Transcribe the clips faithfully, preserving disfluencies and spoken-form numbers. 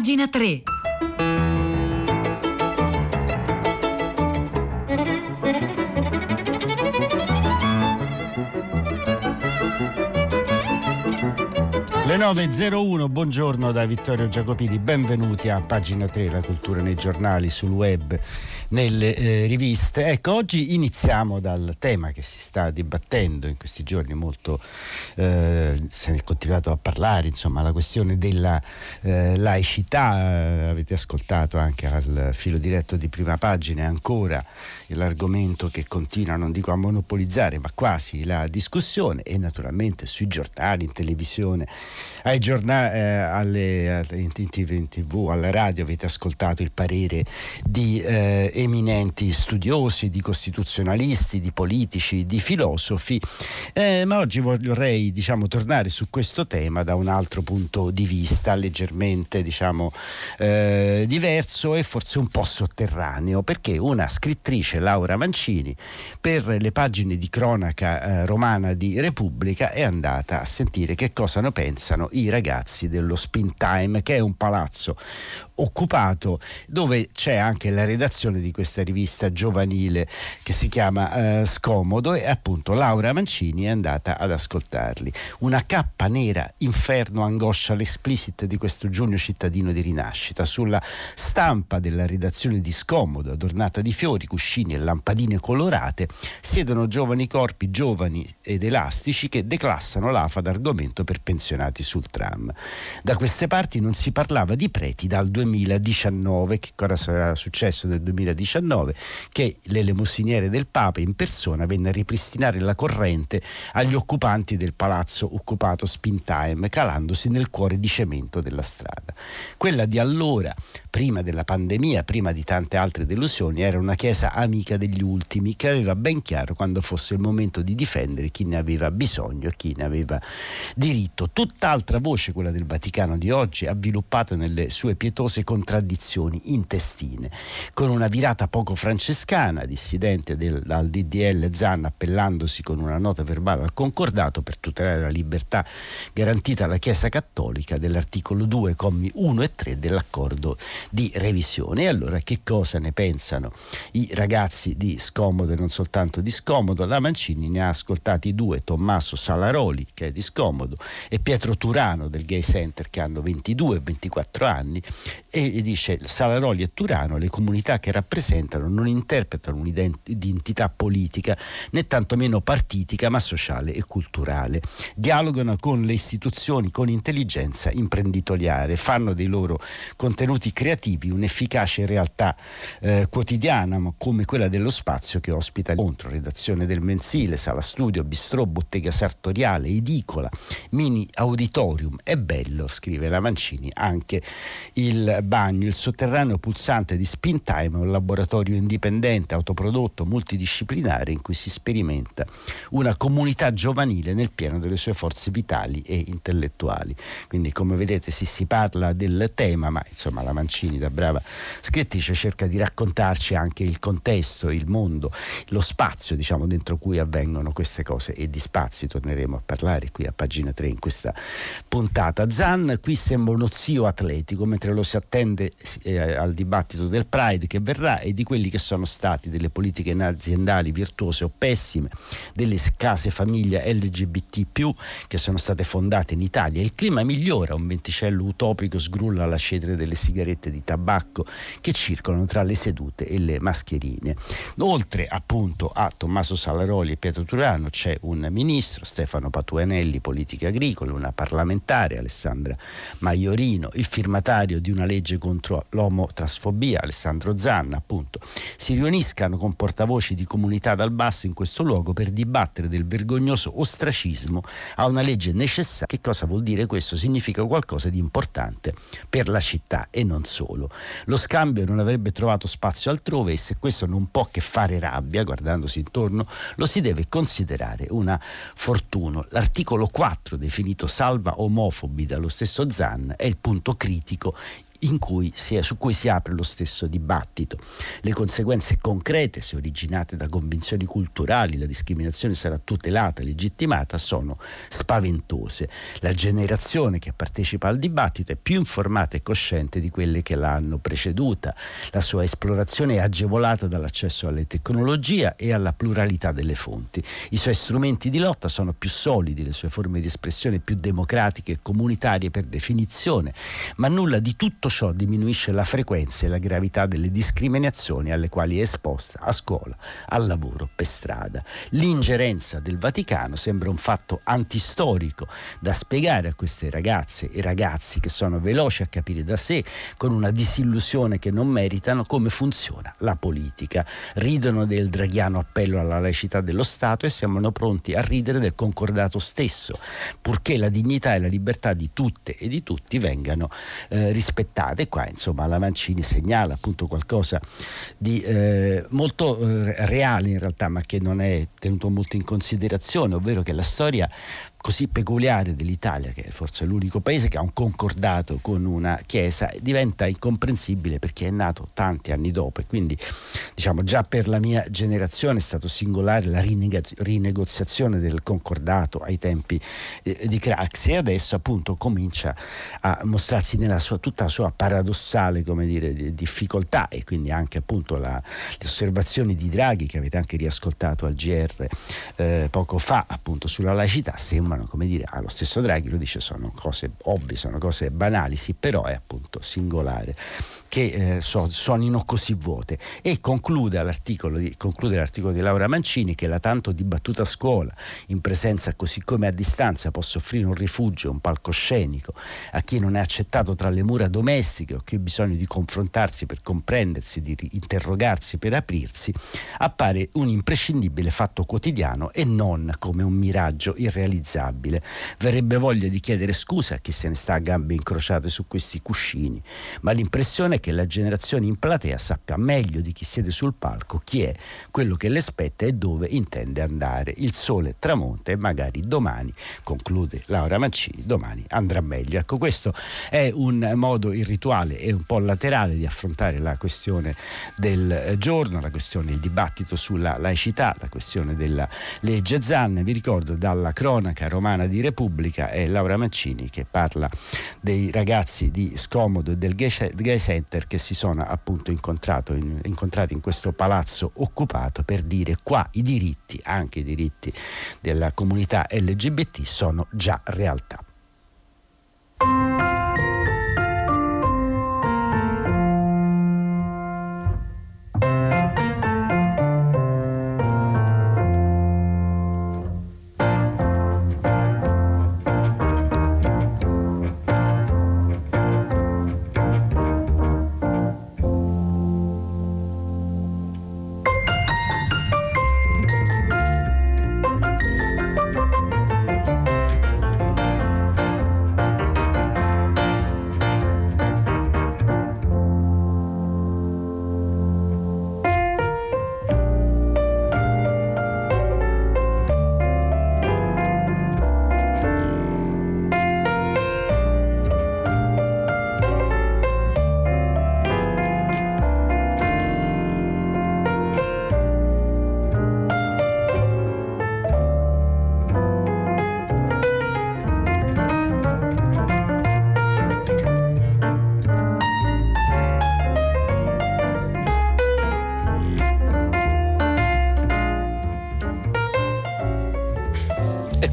Pagina tre. Le nove e zero uno, buongiorno da Vittorio Giacopini, benvenuti a Pagina tre, la cultura nei giornali, sul web, nelle eh, riviste. Ecco, oggi iniziamo dal tema che si sta dibattendo in questi giorni molto, eh, se ne è continuato a parlare, insomma, la questione della eh, laicità. Avete ascoltato anche al filo diretto di Prima Pagina ancora l'argomento che continua, non dico a monopolizzare, ma quasi la discussione, e naturalmente sui giornali, in televisione, ai giornali, eh, alle, in, TV, in tv, alla radio avete ascoltato il parere di eh, eminenti studiosi, di costituzionalisti, di politici, di filosofi, eh, ma oggi vorrei, diciamo, tornare su questo tema da un altro punto di vista, leggermente, diciamo, eh, diverso e forse un po' sotterraneo, perché una scrittrice, Laura Mancini, per le pagine di cronaca eh, romana di Repubblica è andata a sentire che cosa ne pensa pensano i ragazzi dello Spin Time, che è un palazzo occupato dove c'è anche la redazione di questa rivista giovanile che si chiama eh, Scomodo, e appunto Laura Mancini è andata ad ascoltarli. Una cappa nera, inferno, angoscia, l'explicit di questo giugno cittadino di Rinascita. Sulla stampa della redazione di Scomodo, adornata di fiori, cuscini e lampadine colorate, siedono giovani corpi, giovani ed elastici, che declassano l'afa d'argomento per pensionati sul tram. Da queste parti non si parlava di preti dal duemiladiciannove. Che cosa sarà successo nel duemiladiciannove? Che l'elemosiniere del Papa in persona venne a ripristinare la corrente agli occupanti del palazzo occupato Spin Time, calandosi nel cuore di cemento della strada. Quella di allora, prima della pandemia, prima di tante altre delusioni, era una chiesa amica degli ultimi, che aveva ben chiaro quando fosse il momento di difendere chi ne aveva bisogno e chi ne aveva diritto. Tutt'altra voce quella del Vaticano di oggi, avviluppata nelle sue pietose contraddizioni intestine, con una virata poco francescana, dissidente del, dal D D L Zan, appellandosi con una nota verbale al concordato per tutelare la libertà garantita alla Chiesa Cattolica dell'articolo due, commi uno e tre dell'accordo di revisione. E allora che cosa ne pensano i ragazzi di Scomodo, e non soltanto di Scomodo? La Mancini ne ha ascoltati due, Tommaso Salaroli, che è di Scomodo, e Pietro Turano del Gay Center, che hanno ventidue ventiquattro anni, e dice: Salaroli e Turano, le comunità che rappresentano non interpretano un'identità politica né tantomeno partitica, ma sociale e culturale, dialogano con le istituzioni con intelligenza imprenditoriale, fanno dei loro contenuti creativi un'efficace realtà eh, quotidiana, come quella dello spazio che ospita Contro, redazione del mensile, sala studio, bistrò, bottega sartoriale, edicola, mini auditorium. È bello, scrive la Mancini, anche il bagno, il sotterraneo pulsante di Spin Time, un laboratorio indipendente, autoprodotto, multidisciplinare, in cui si sperimenta una comunità giovanile nel pieno delle sue forze vitali e intellettuali. Quindi, come vedete, si, si parla del tema, ma insomma la Mancini, da brava scrittrice, cerca di raccontarci anche il contesto, il mondo, lo spazio, diciamo, dentro cui avvengono queste cose, e di spazi torneremo a parlare qui a Pagina tre in questa puntata. Zan qui sembra uno zio atletico, mentre lo si attende eh, al dibattito del Pride che verrà e di quelli che sono stati, delle politiche aziendali virtuose o pessime, delle scarse famiglie L G B T più, che sono state fondate in Italia. Il clima migliora, un venticello utopico sgrulla la cenere delle sigarette di tabacco che circolano tra le sedute e le mascherine. Oltre appunto a Tommaso Salaroli e Pietro Turano c'è un ministro, Stefano Patuanelli, politica agricola, una parlamentare, Alessandra Maiorino, il firmatario di una legge contro l'omotransfobia, Alessandro Zanna, appunto, si riuniscano con portavoci di comunità dal basso in questo luogo per dibattere del vergognoso ostracismo a una legge necessaria. Che cosa vuol dire questo? Significa qualcosa di importante per la città e non solo. Lo scambio non avrebbe trovato spazio altrove, e se questo non può che fare rabbia, guardandosi intorno, lo si deve considerare una fortuna. L'articolo quattro, definito salva omofobi dallo stesso Zan, è il punto critico in cui si è, su cui si apre lo stesso dibattito. Le conseguenze concrete, se originate da convinzioni culturali, la discriminazione sarà tutelata, legittimata, sono spaventose. La generazione che partecipa al dibattito è più informata e cosciente di quelle che l'hanno preceduta. La sua esplorazione è agevolata dall'accesso alle tecnologie e alla pluralità delle fonti. I suoi strumenti di lotta sono più solidi, le sue forme di espressione più democratiche e comunitarie per definizione, ma nulla di tutto ciò diminuisce la frequenza e la gravità delle discriminazioni alle quali è esposta a scuola, al lavoro, per strada. L'ingerenza del Vaticano sembra un fatto antistorico da spiegare a queste ragazze e ragazzi che sono veloci a capire da sé, con una disillusione che non meritano, come funziona la politica. Ridono del draghiano appello alla laicità dello Stato e sembrano pronti a ridere del concordato stesso, purché la dignità e la libertà di tutte e di tutti vengano eh, rispettate. E qua insomma la Mancini segnala appunto qualcosa di eh, molto eh, reale in realtà, ma che non è tenuto molto in considerazione, ovvero che la storia così peculiare dell'Italia, che è forse l'unico paese che ha un concordato con una chiesa, diventa incomprensibile perché è nato tanti anni dopo. E quindi diciamo già per la mia generazione è stato singolare la rinego- rinegoziazione del concordato ai tempi eh, di Craxi, e adesso appunto comincia a mostrarsi nella sua tutta la sua paradossale, come dire, di difficoltà. E quindi anche appunto la, le osservazioni di Draghi, che avete anche riascoltato al G R eh, poco fa appunto sulla laicità, sembra, come dire, allo stesso Draghi lo dice, sono cose ovvie, sono cose banali, sì, però è appunto singolare che eh, so, suonino così vuote. E conclude l'articolo di, conclude l'articolo di Laura Mancini che la tanto dibattuta scuola, in presenza così come a distanza, possa offrire un rifugio, un palcoscenico a chi non è accettato tra le mura domestiche o che ha bisogno di confrontarsi per comprendersi, di interrogarsi per aprirsi, appare un imprescindibile fatto quotidiano e non come un miraggio irrealizzabile. Verrebbe voglia di chiedere scusa a chi se ne sta a gambe incrociate su questi cuscini, ma l'impressione è che la generazione in platea sappia meglio di chi siede sul palco chi è, quello che le spetta e dove intende andare. Il sole tramonta e magari domani, conclude Laura Mancini, domani andrà meglio. Ecco, questo è un modo irrituale e un po' laterale di affrontare la questione del giorno, la questione, il dibattito sulla laicità, la questione della legge Zan. Vi ricordo dalla cronaca romana di Repubblica è Laura Mancini che parla dei ragazzi di Scomodo e del Gay Center che si sono appunto incontrato, in, incontrati in questo palazzo occupato per dire: qua i diritti, anche i diritti della comunità L G B T, sono già realtà.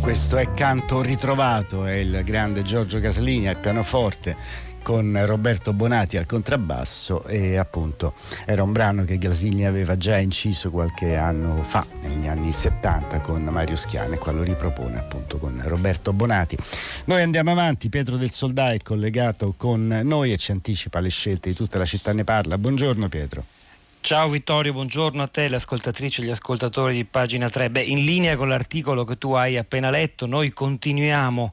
Questo è Canto ritrovato, è il grande Giorgio Gaslini al pianoforte con Roberto Bonati al contrabbasso, e appunto era un brano che Gaslini aveva già inciso qualche anno fa, negli anni settanta, con Mario Schiano, e qua lo ripropone appunto con Roberto Bonati. Noi andiamo avanti, Pietro del Soldà è collegato con noi e ci anticipa le scelte di Tutta la città ne parla. Buongiorno Pietro. Ciao Vittorio, buongiorno a te, le ascoltatrici e gli ascoltatori di Pagina tre. Beh, in linea con l'articolo che tu hai appena letto, noi continuiamo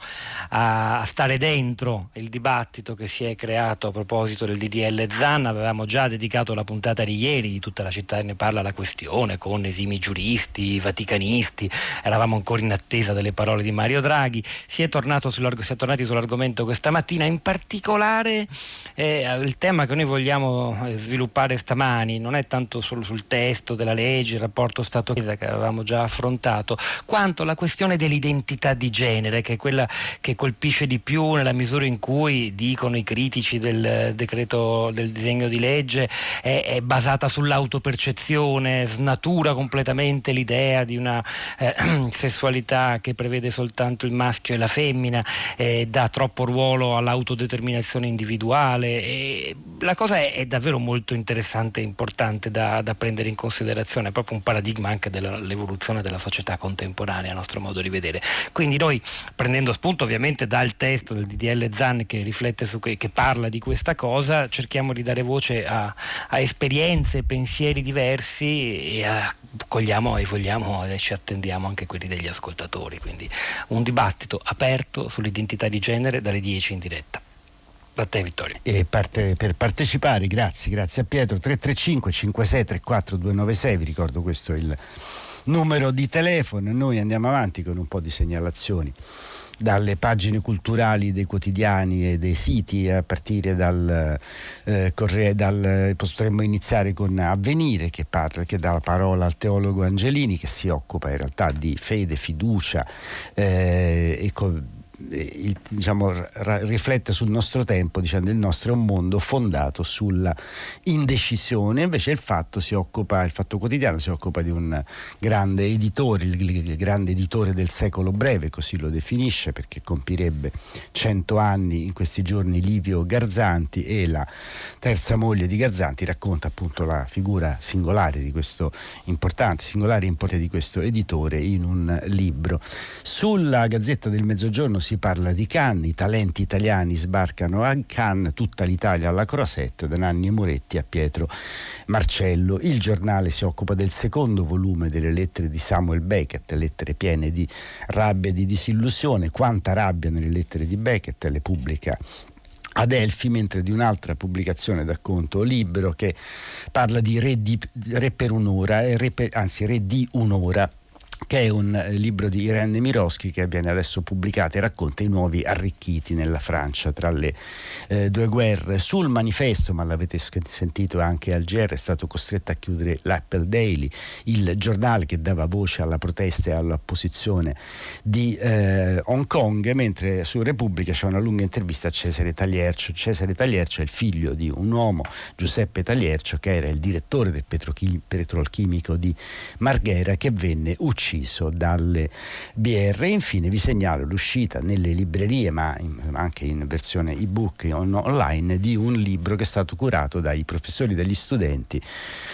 a stare dentro il dibattito che si è creato a proposito del D D L Zan. Avevamo già dedicato la puntata di ieri, tutta la città ne parla, la questione con esimi giuristi, vaticanisti, eravamo ancora in attesa delle parole di Mario Draghi. Si è, tornato si è tornati sull'argomento questa mattina, in particolare eh, il tema che noi vogliamo sviluppare stamani non è tanto solo sul testo della legge, il rapporto Stato-Chiesa che avevamo già affrontato, quanto la questione dell'identità di genere, che è quella che colpisce di più nella misura in cui, dicono i critici del decreto, del disegno di legge, è, è basata sull'autopercezione, snatura completamente l'idea di una eh, sessualità che prevede soltanto il maschio e la femmina, eh, dà troppo ruolo all'autodeterminazione individuale. E la cosa è, è davvero molto interessante e importante Da, da prendere in considerazione, è proprio un paradigma anche dell'evoluzione della società contemporanea a nostro modo di vedere. Quindi noi, prendendo spunto ovviamente dal testo del D D L Zan che riflette su che, che parla di questa cosa, cerchiamo di dare voce a, a esperienze, pensieri diversi e a, cogliamo e vogliamo e ci attendiamo anche quelli degli ascoltatori. Quindi un dibattito aperto sull'identità di genere dalle dieci in diretta. Da te Vittorio. E parte, per partecipare, grazie, grazie a Pietro, tre tre cinque cinque sei tre quattro due nove sei, vi ricordo questo è il numero di telefono. Noi andiamo avanti con un po' di segnalazioni dalle pagine culturali dei quotidiani e dei siti, a partire dal, eh, corre, dal potremmo iniziare con Avvenire, che, parla, che dà la parola al teologo Angelini, che si occupa in realtà di fede, fiducia eh, e co- Il, diciamo, r- riflette sul nostro tempo, dicendo il nostro è un mondo fondato sulla indecisione. Invece il fatto si occupa, il Fatto Quotidiano si occupa di un grande editore, il, il grande editore del secolo breve, così lo definisce, perché compirebbe cento anni in questi giorni Livio Garzanti, e la terza moglie di Garzanti racconta appunto la figura singolare di questo importante, singolare e importante di questo editore in un libro. Sulla Gazzetta del Mezzogiorno si parla di Cannes, i talenti italiani sbarcano a Cannes, tutta l'Italia alla Crosette, da Nanni Moretti a Pietro Marcello. Il Giornale si occupa del secondo volume delle lettere di Samuel Beckett, lettere piene di rabbia e di disillusione. Quanta rabbia nelle lettere di Beckett, le pubblica Adelphi, mentre di un'altra pubblicazione da Conto Libero che parla di Re, di, re per un'ora, eh, re per, anzi Re di un'ora, che è un libro di Irene Miroschi che viene adesso pubblicato e racconta i nuovi arricchiti nella Francia tra le eh, due guerre. Sul Manifesto, ma l'avete sentito anche al G R, è stato costretto a chiudere l'Apple Daily, il giornale che dava voce alla protesta e all'opposizione di eh, Hong Kong, mentre su Repubblica c'è una lunga intervista a Cesare Tagliercio. Cesare Tagliercio è il figlio di un uomo, Giuseppe Tagliercio, che era il direttore del petrochim- petrolchimico di Marghera, che venne ucciso dalle B R. Infine vi segnalo l'uscita nelle librerie, ma anche in versione ebook online, di un libro che è stato curato dai professori e dagli studenti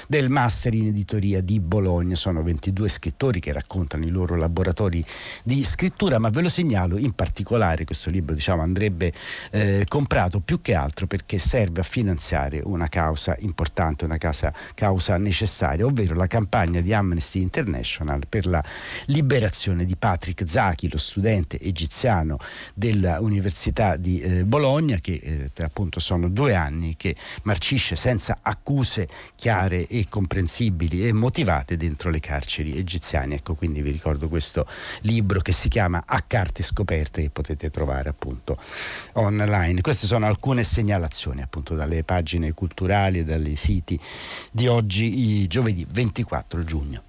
del Master in Editoria di Bologna. Sono ventidue scrittori che raccontano i loro laboratori di scrittura, ma ve lo segnalo in particolare, questo libro diciamo andrebbe eh, comprato più che altro perché serve a finanziare una causa importante, una causa, causa necessaria, ovvero la campagna di Amnesty International per la liberazione di Patrick Zaki, lo studente egiziano dell'Università di eh, Bologna, che eh, appunto sono due anni che marcisce senza accuse chiare e comprensibili e motivate dentro le carceri egiziane. Ecco, quindi vi ricordo questo libro che si chiama A carte scoperte, che potete trovare appunto online. Queste sono alcune segnalazioni appunto dalle pagine culturali e dai siti di oggi, giovedì ventiquattro giugno.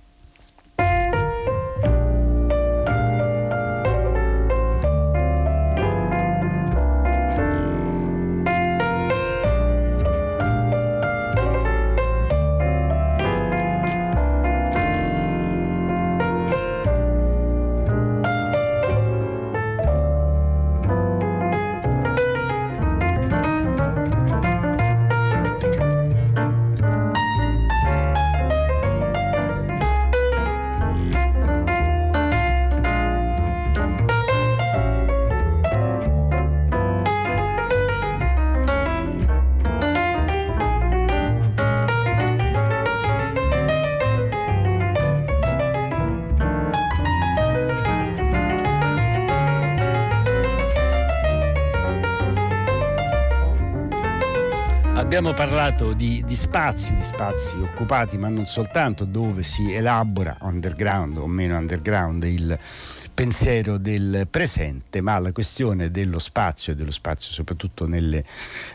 Abbiamo parlato di, di spazi, di spazi occupati, ma non soltanto, dove si elabora underground o meno underground il pensiero del presente, ma la questione dello spazio e dello spazio soprattutto nelle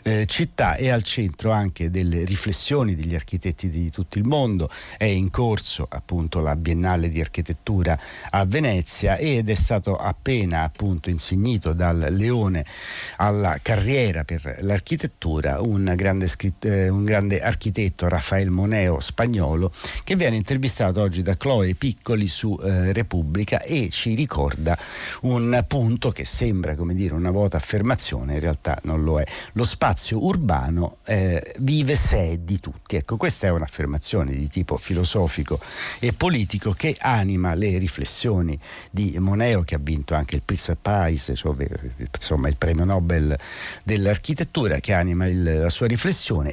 eh, città è al centro anche delle riflessioni degli architetti di tutto il mondo. È in corso appunto la Biennale di Architettura a Venezia ed è stato appena appunto insignito dal Leone alla carriera per l'architettura un grande un grande architetto, Rafael Moneo, spagnolo, che viene intervistato oggi da Chloe Piccoli su eh, Repubblica e ci ricorda un punto che sembra, come dire, una vuota affermazione, in realtà non lo è. Lo spazio urbano eh, vive sé di tutti. Ecco, questa è un'affermazione di tipo filosofico e politico che anima le riflessioni di Moneo, che ha vinto anche il Prize Prize, cioè, insomma il premio Nobel dell'architettura, che anima il, la sua riflessione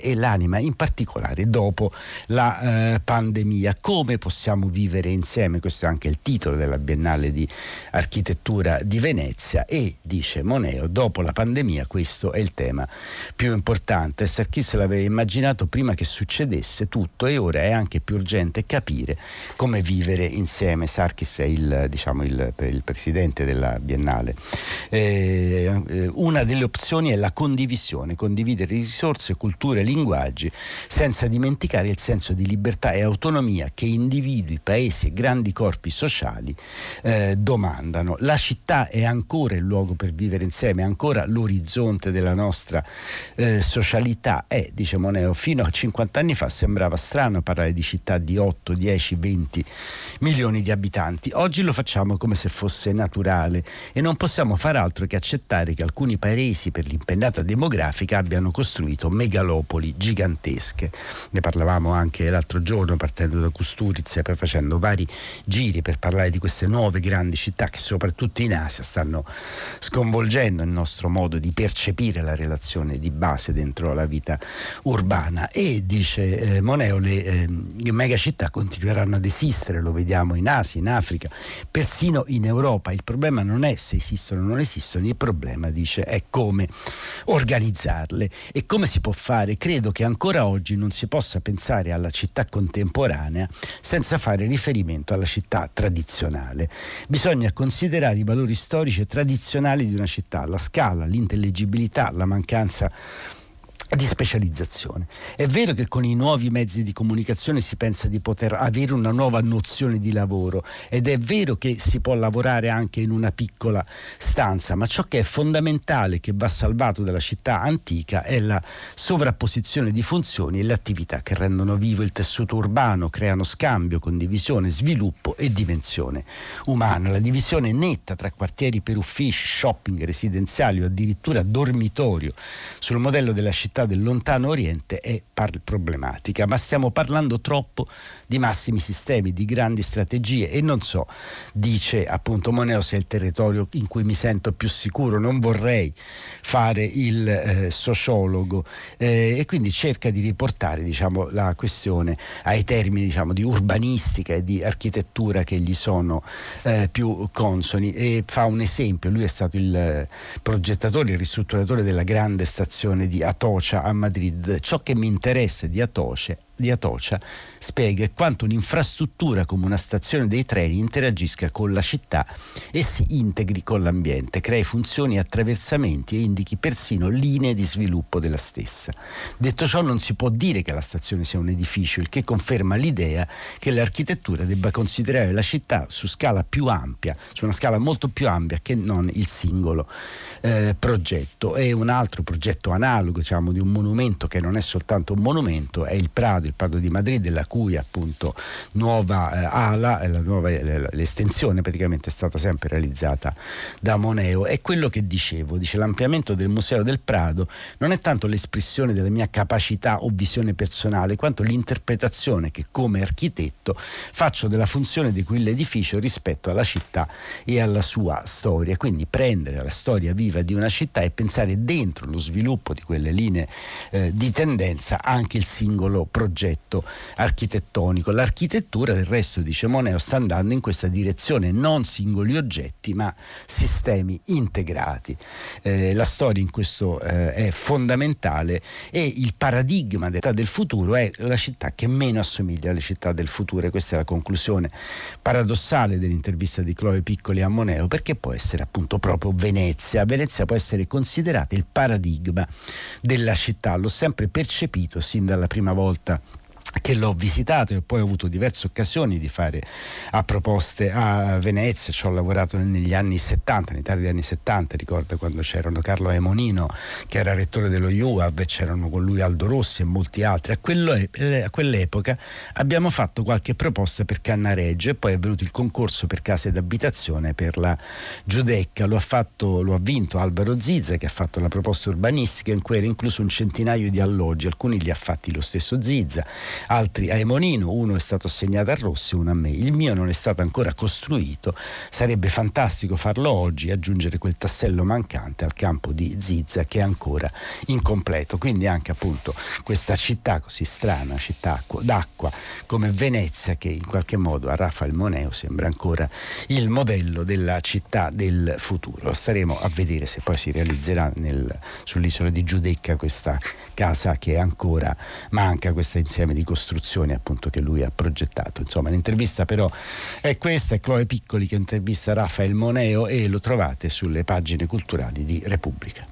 e l'anima in particolare dopo la eh, pandemia. Come possiamo vivere insieme? Questo è anche il titolo della Biennale di Architettura di Venezia e, dice Moneo, dopo la pandemia questo è il tema più importante. Sarkis l'aveva immaginato prima che succedesse tutto e ora è anche più urgente capire come vivere insieme. Sarkis è il, diciamo, il, il presidente della Biennale. Eh, una delle opzioni è la condivisione, condividere risorse, culture e linguaggi, senza dimenticare il senso di libertà e autonomia che individui, paesi e grandi corpi sociali eh, domandano. La città è ancora il luogo per vivere insieme, è ancora l'orizzonte della nostra eh, socialità. E eh, dice Moneo, fino a cinquanta anni fa sembrava strano parlare di città di otto, dieci, venti milioni di abitanti. Oggi lo facciamo come se fosse naturale e non possiamo far altro che accettare che alcuni paesi, per l'impennata demografica, abbiano costruito megalopoli gigantesche. Ne parlavamo anche l'altro giorno partendo da Kusturica e poi facendo vari giri per parlare di queste nuove grandi città che soprattutto in Asia stanno sconvolgendo il nostro modo di percepire la relazione di base dentro la vita urbana. E dice eh, Moneo, le eh, megacittà continueranno ad esistere, lo vediamo in Asia, in Africa, persino in Europa. Il problema non è se esistono o non esistono, il problema, dice, è come organizzarle e come si può fare. Credo che ancora oggi non si possa pensare alla città contemporanea senza fare riferimento alla città tradizionale. Bisogna considerare i valori storici e tradizionali di una città, la scala, l'intellegibilità, la mancanza di specializzazione. È vero che con i nuovi mezzi di comunicazione si pensa di poter avere una nuova nozione di lavoro ed è vero che si può lavorare anche in una piccola stanza, ma ciò che è fondamentale, che va salvato dalla città antica, è la sovrapposizione di funzioni e le attività che rendono vivo il tessuto urbano, creano scambio, condivisione, sviluppo e dimensione umana. La divisione netta tra quartieri per uffici, shopping, residenziali o addirittura dormitorio sul modello della città del lontano oriente è par- problematica, ma stiamo parlando troppo di massimi sistemi, di grandi strategie e non so, dice appunto Moneo, se è il territorio in cui mi sento più sicuro. Non vorrei fare il eh, sociologo eh, e quindi cerca di riportare, diciamo, la questione ai termini, diciamo, di urbanistica e di architettura che gli sono eh, più consoni e fa un esempio. Lui è stato il progettatore, il ristrutturatore della grande stazione di Atocha a Madrid. Ciò che mi interessa di Atocha, di Atocha spiega quanto un'infrastruttura come una stazione dei treni interagisca con la città e si integri con l'ambiente, crei funzioni e attraversamenti e indichi persino linee di sviluppo della stessa. Detto ciò, non si può dire che la stazione sia un edificio, il che conferma l'idea che l'architettura debba considerare la città su scala più ampia, su una scala molto più ampia che non il singolo eh, progetto. E un altro progetto analogo, diciamo, di un monumento che non è soltanto un monumento, è il Prado, il Prado di Madrid, la cui appunto nuova eh, ala, la nuova, l'estensione praticamente è stata sempre realizzata da Moneo. È quello che dicevo, dice, l'ampliamento del Museo del Prado non è tanto l'espressione della mia capacità o visione personale, quanto l'interpretazione che come architetto faccio della funzione di quell'edificio rispetto alla città e alla sua storia. Quindi prendere la storia viva di una città e pensare dentro lo sviluppo di quelle linee eh, di tendenza anche il singolo progetto progetto architettonico. L'architettura, del resto, dice Moneo, sta andando in questa direzione: non singoli oggetti ma sistemi integrati. Eh, la storia in questo eh, è fondamentale, e il paradigma della città del futuro è la città che meno assomiglia alle città del futuro, e questa è la conclusione paradossale dell'intervista di Chloe Piccoli a Moneo, perché può essere appunto proprio Venezia. Venezia può essere considerata il paradigma della città, l'ho sempre percepito sin dalla prima volta che l'ho visitato, e poi ho avuto diverse occasioni di fare a proposte a Venezia. Ci ho lavorato negli anni settanta, nell'Italia degli anni settanta, ricordo quando c'erano Carlo Emonino che era rettore dello I U A V, c'erano con lui Aldo Rossi e molti altri. A, quello, a quell'epoca abbiamo fatto qualche proposta per Cannareggio, e poi è venuto il concorso per case d'abitazione per la Giudecca. Lo ha, fatto, lo ha vinto Alvaro Zizza, che ha fatto la proposta urbanistica in cui era incluso un centinaio di alloggi, alcuni li ha fatti lo stesso Zizza, altri a Emonino, uno è stato assegnato a Rossi, uno a me. Il mio non è stato ancora costruito, sarebbe fantastico farlo oggi, aggiungere quel tassello mancante al campo di Zizza che è ancora incompleto. Quindi anche appunto questa città così strana, città d'acqua come Venezia, che in qualche modo a Rafael Moneo sembra ancora il modello della città del futuro. Staremo a vedere se poi si realizzerà nel, sull'isola di Giudecca questa casa che ancora manca, questo insieme di costruzioni appunto che lui ha progettato. Insomma, l'intervista però è questa, è Chloe Piccoli che intervista Rafael Moneo, e lo trovate sulle pagine culturali di Repubblica.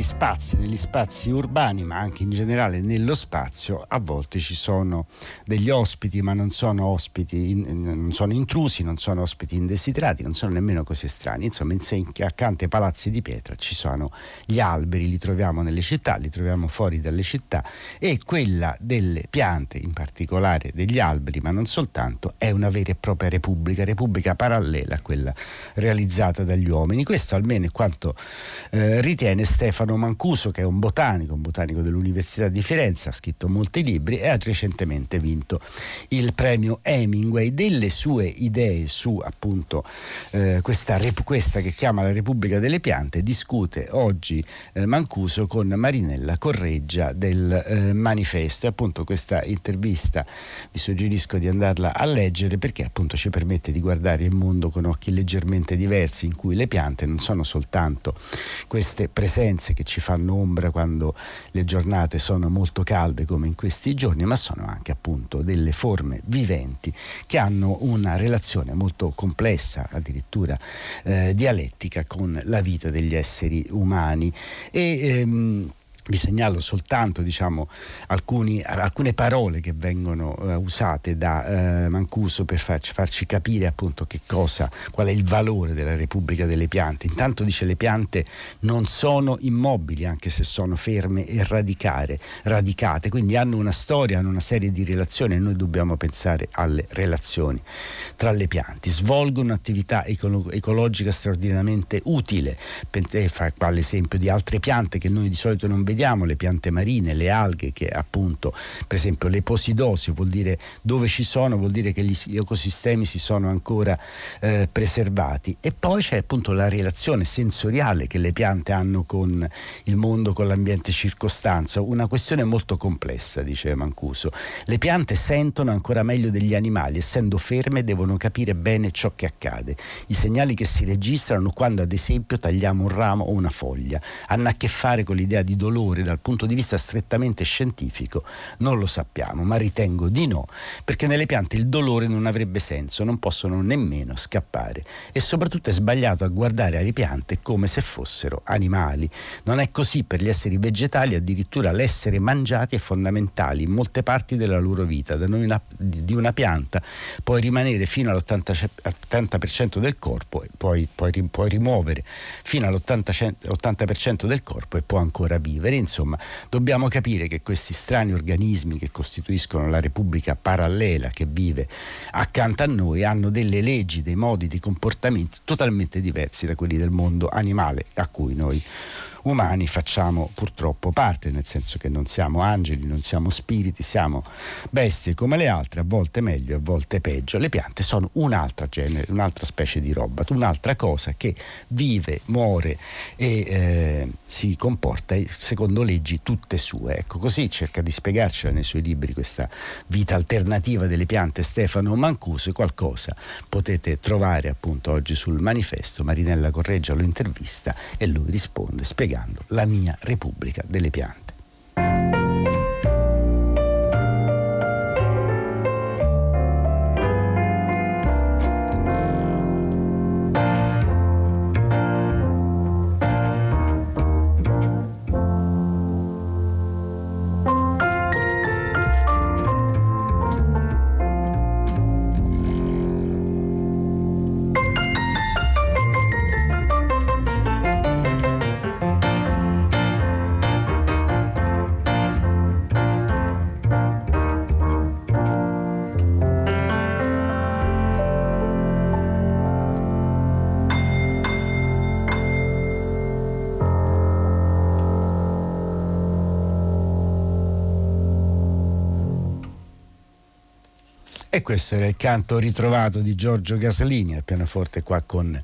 Spazi, negli spazi urbani, ma anche in generale nello spazio, a volte ci sono degli ospiti, ma non sono ospiti, in, non sono intrusi, non sono ospiti indesiderati, non sono nemmeno così strani. Insomma, in, accanto ai palazzi di pietra ci sono gli alberi, li troviamo nelle città, li troviamo fuori dalle città, e quella delle piante, in particolare degli alberi, ma non soltanto, è una vera e propria repubblica, repubblica parallela a quella realizzata dagli uomini. Questo almeno è quanto eh, ritiene Stefano Mancuso, che è un botanico, un botanico dell'Università di Firenze, ha scritto molti libri e ha recentemente vinto il premio Hemingway. Delle sue idee su appunto eh, questa, questa che chiama la Repubblica delle Piante discute oggi eh, Mancuso con Marinella Correggia del eh, Manifesto, e appunto questa intervista vi suggerisco di andarla a leggere, perché appunto ci permette di guardare il mondo con occhi leggermente diversi, in cui le piante non sono soltanto queste presenze che ci fanno ombra quando le giornate sono molto calde come in questi giorni, ma sono anche appunto delle forme viventi che hanno una relazione molto complessa, addirittura eh, dialettica, con la vita degli esseri umani. E ehm, vi segnalo soltanto diciamo, alcuni, alcune parole che vengono eh, usate da eh, Mancuso per farci, farci capire appunto che cosa, qual è il valore della Repubblica delle Piante. Intanto dice: le piante non sono immobili, anche se sono ferme e radicare, radicate, quindi hanno una storia, hanno una serie di relazioni, e noi dobbiamo pensare alle relazioni tra le piante. Svolgono un'attività ecolo- ecologica straordinariamente utile, e fa qua l'esempio di altre piante che noi di solito non vediamo. Vediamo le piante marine, le alghe, che appunto, per esempio le posidosi, vuol dire dove ci sono, vuol dire che gli ecosistemi si sono ancora eh, preservati. E poi c'è appunto la relazione sensoriale che le piante hanno con il mondo, con l'ambiente circostanza, una questione molto complessa, dice Mancuso. Le piante sentono ancora meglio degli animali, essendo ferme devono capire bene ciò che accade, i segnali che si registrano quando ad esempio tagliamo un ramo o una foglia, hanno a che fare con l'idea di dolore, valore dal punto di vista strettamente scientifico non lo sappiamo, ma ritengo di no, perché nelle piante il dolore non avrebbe senso, non possono nemmeno scappare, e soprattutto è sbagliato a guardare alle piante come se fossero animali. Non è così per gli esseri vegetali, addirittura l'essere mangiati è fondamentale in molte parti della loro vita. Da noi una, di una pianta puoi rimanere fino all'ottanta per cento del corpo, puoi, puoi, puoi rimuovere fino all'ottanta per cento del corpo e può ancora vivere. Insomma, dobbiamo capire che questi strani organismi che costituiscono la Repubblica parallela che vive accanto a noi hanno delle leggi, dei modi, dei comportamenti totalmente diversi da quelli del mondo animale a cui noi umani facciamo purtroppo parte, nel senso che non siamo angeli, non siamo spiriti, siamo bestie come le altre, a volte meglio, a volte peggio. Le piante sono un'altra genere, un'altra specie di roba, un'altra cosa che vive, muore e eh, si comporta secondo leggi tutte sue. Ecco, così cerca di spiegarcela nei suoi libri, questa vita alternativa delle piante, Stefano Mancuso. Qualcosa potete trovare appunto oggi sul Manifesto, Marinella Correggia lo intervista e lui risponde spiegando la mia Repubblica delle piante. E questo era il canto ritrovato di Giorgio Gaslini al pianoforte, qua con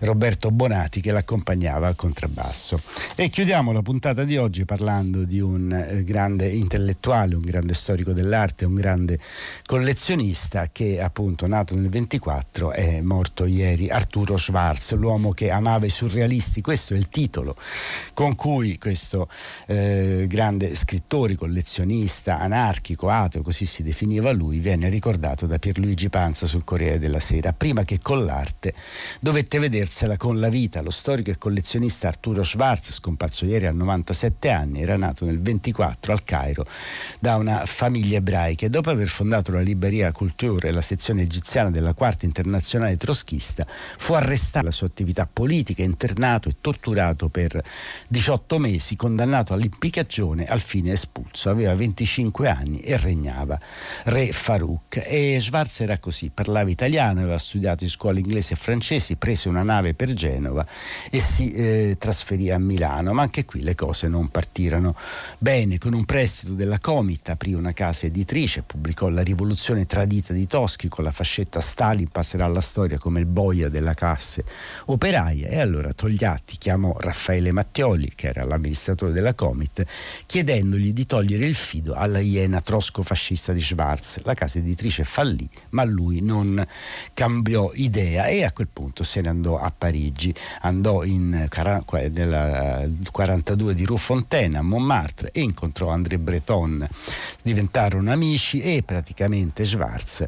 Roberto Bonati che l'accompagnava al contrabbasso. E chiudiamo la puntata di oggi parlando di un grande intellettuale, un grande storico dell'arte, un grande collezionista che appunto, nato nel ventiquattro, è morto ieri, Arturo Schwarz, l'uomo che amava i surrealisti. Questo è il titolo con cui questo eh, grande scrittore, collezionista, anarchico, ateo, così si definiva lui, viene ricordato da Pierluigi Panza sul Corriere della Sera. Prima che con l'arte dovette vedersela con la vita. Lo storico e collezionista Arturo Schwarz, scomparso ieri a novantasette anni, era nato nel ventiquattro al Cairo da una famiglia ebraica, e dopo aver fondato la Libreria Culture, la sezione egiziana della Quarta Internazionale Trotskista, fu arrestato per la sua attività politica, internato e torturato per diciotto mesi, condannato all'impiccagione, al fine espulso. Aveva venticinque anni e regnava Re Farouk. E Schwarz era così, parlava italiano, aveva studiato in scuole inglesi e francesi, prese una nave per Genova e si eh, trasferì a Milano, ma anche qui le cose non partirono bene. Con un prestito della Comit aprì una casa editrice, pubblicò La rivoluzione tradita di Toschi, con la fascetta Stalin passerà alla storia come il boia della classe operaia, e allora Togliatti chiamò Raffaele Mattioli, che era l'amministratore della Comit, chiedendogli di togliere il fido alla iena trosco-fascista di Schwarz. La casa editrice fallì, ma lui non cambiò idea e a quel punto se ne andò a Parigi. Andò in, nella quarantadue di Rue Fontaine a Montmartre e incontrò André Breton. Diventarono amici e praticamente Schwarz,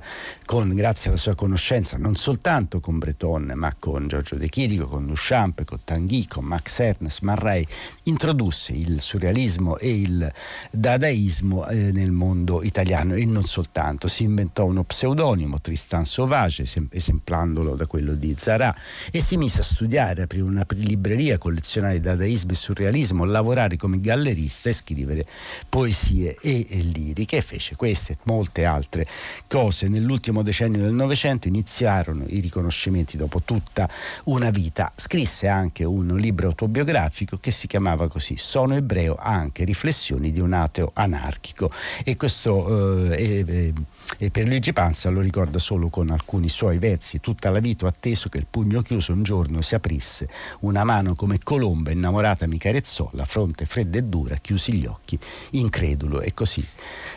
con, grazie alla sua conoscenza non soltanto con Breton ma con Giorgio De Chirico, con Duchamp, con Tanguy, con Max Ernst, Man Ray, introdusse il surrealismo e il dadaismo eh, nel mondo italiano, e non soltanto. Si inventò uno pseudonimo, Tristan Sauvage, esemplandolo da quello di Zara, e si mise a studiare, aprire una libreria, collezionare dadaismo e surrealismo, lavorare come gallerista e scrivere poesie e, e liriche. Fece queste e molte altre cose. Nell'ultimo decennio del Novecento iniziarono i riconoscimenti dopo tutta una vita. Scrisse anche un libro autobiografico che si chiamava così, Sono ebreo, anche riflessioni di un ateo anarchico, e questo eh, eh, eh, per Luigi Panza lo ricorda solo con alcuni suoi versi. Tutta la vita ho atteso che il pugno chiuso un giorno si aprisse, una mano come colomba innamorata mi carezzò, la fronte fredda e dura, chiusi gli occhi, incredulo. E così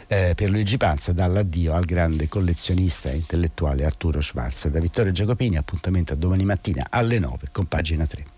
eh, per Luigi Panza dà l'addio al grande collezionista e intellettuale Arturo Schwarz. Da Vittorio Giacopini, appuntamento a domani mattina alle nove con Pagina tre.